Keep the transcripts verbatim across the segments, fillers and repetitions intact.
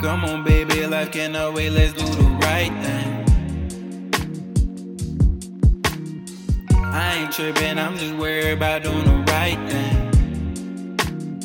Come on, baby, life cannot wait, let's do the right thing. I ain't tripping, I'm just worried about doing the right thing.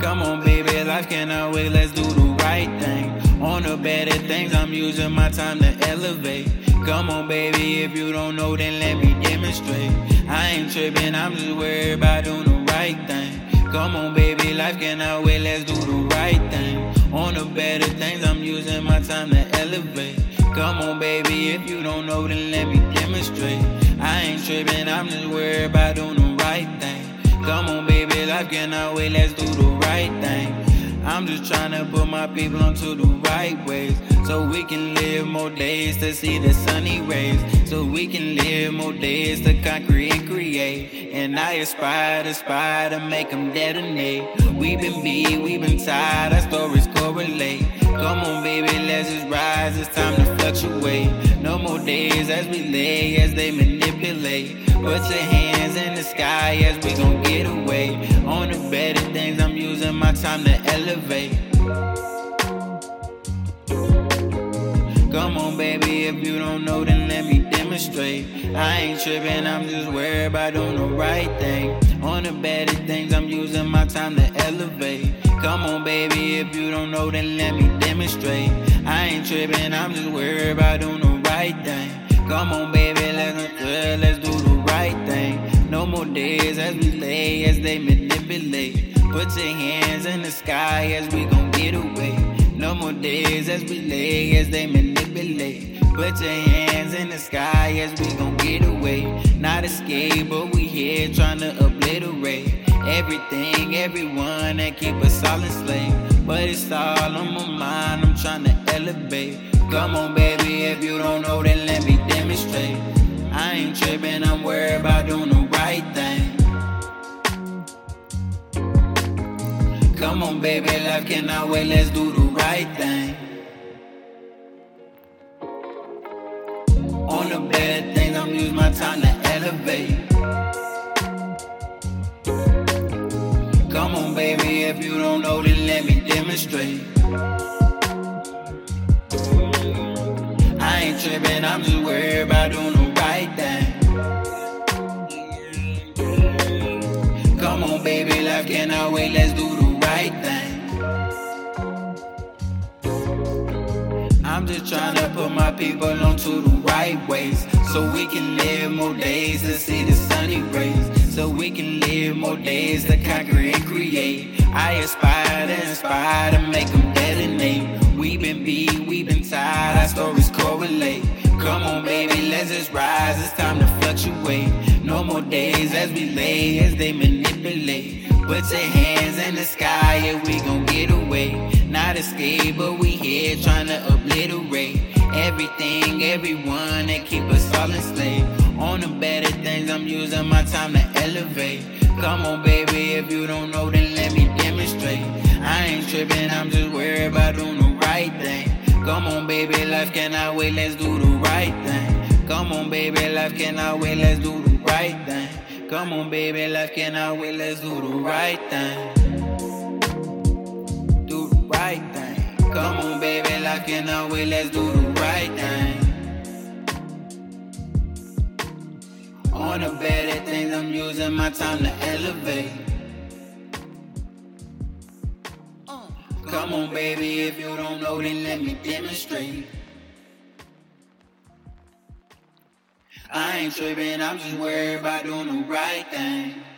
Come on, baby, life cannot wait, let's do the right thing. On the better things, I'm using my time to elevate. Come on, baby, if you don't know, then let me demonstrate. I ain't tripping, I'm just worried about doing the right thing. Come on, baby, life cannot wait, let's do the right thing. On the better things, I'm using my time to elevate. Come on, baby, if you don't know, then let me demonstrate. I ain't tripping, I'm just worried about doing the right thing. Come on, baby, life cannot wait, let's do the right thing. I'm just trying to put my people onto the right ways, so we can live more days to see the sunny rays, so we can live more days to concrete and create. And I aspire, aspire to make them detonate. We've been beat, we've been tired, our stories correlate. Come on, baby, let's just rise, it's time to fluctuate. No more days as we lay, as they manipulate. Put your hands in the sky as we gon' get away. On the better things, I'm using my time to elevate. Come on, baby, if you don't know, then let me demonstrate. I ain't tripping, I'm just worried about doing the right thing. On the better things, I'm using my time to elevate. Come on, baby, if you don't know, then let me demonstrate. I ain't tripping, I'm just worried about doing the right thing. Come on, baby, let's, uh, let's do the right thing. No more days as we lay, as they manipulate. Put your hands in the sky as we gon' get away. No more days as we lay, as they manipulate. Put your hands in the sky as we gon' get away. Not escape, but we here trying to obliterate everything, everyone that keep us all enslaved. But it's all on my mind, I'm trying to elevate. Come on, baby, if you don't know, then let me demonstrate. I ain't tripping, I'm worried about doing the right thing. Come on, baby, life cannot wait, let's do the right thing. On the bad things, I'm using my time to elevate. Come on, baby, if you don't know, then let me demonstrate. I ain't tripping, I'm just worried about doing the right thing. Come on, baby, life cannot wait, let's do the thing. I'm just trying to put my people onto the right ways, so we can live more days to see the sunny rays, so we can live more days to conquer and create. I aspire to inspire to make them detonate. We've been beat, we've been tired, our stories correlate. Come on, baby, let's just rise, it's time to fluctuate. No more days as we lay, as they manipulate. Put your hands in the sky and we gon' get away. Not escape, but we here trying to obliterate everything, everyone that keep us all enslaved. On the better things, I'm using my time to elevate. Come on, baby, if you don't know, then let me demonstrate. I ain't tripping, I'm just worried about doing the right thing. Come on, baby, life cannot wait, let's do the right thing. Come on, baby, life cannot wait, let's do the right thing. Come on, baby, life cannot wait, let's do the right thing. Do the right thing. Come on, baby, life cannot wait, let's do the right thing. On the better things, I'm using my time to elevate. Come on, baby, if you don't know, then let me demonstrate. I ain't tripping, I'm just worried about doing the right thing.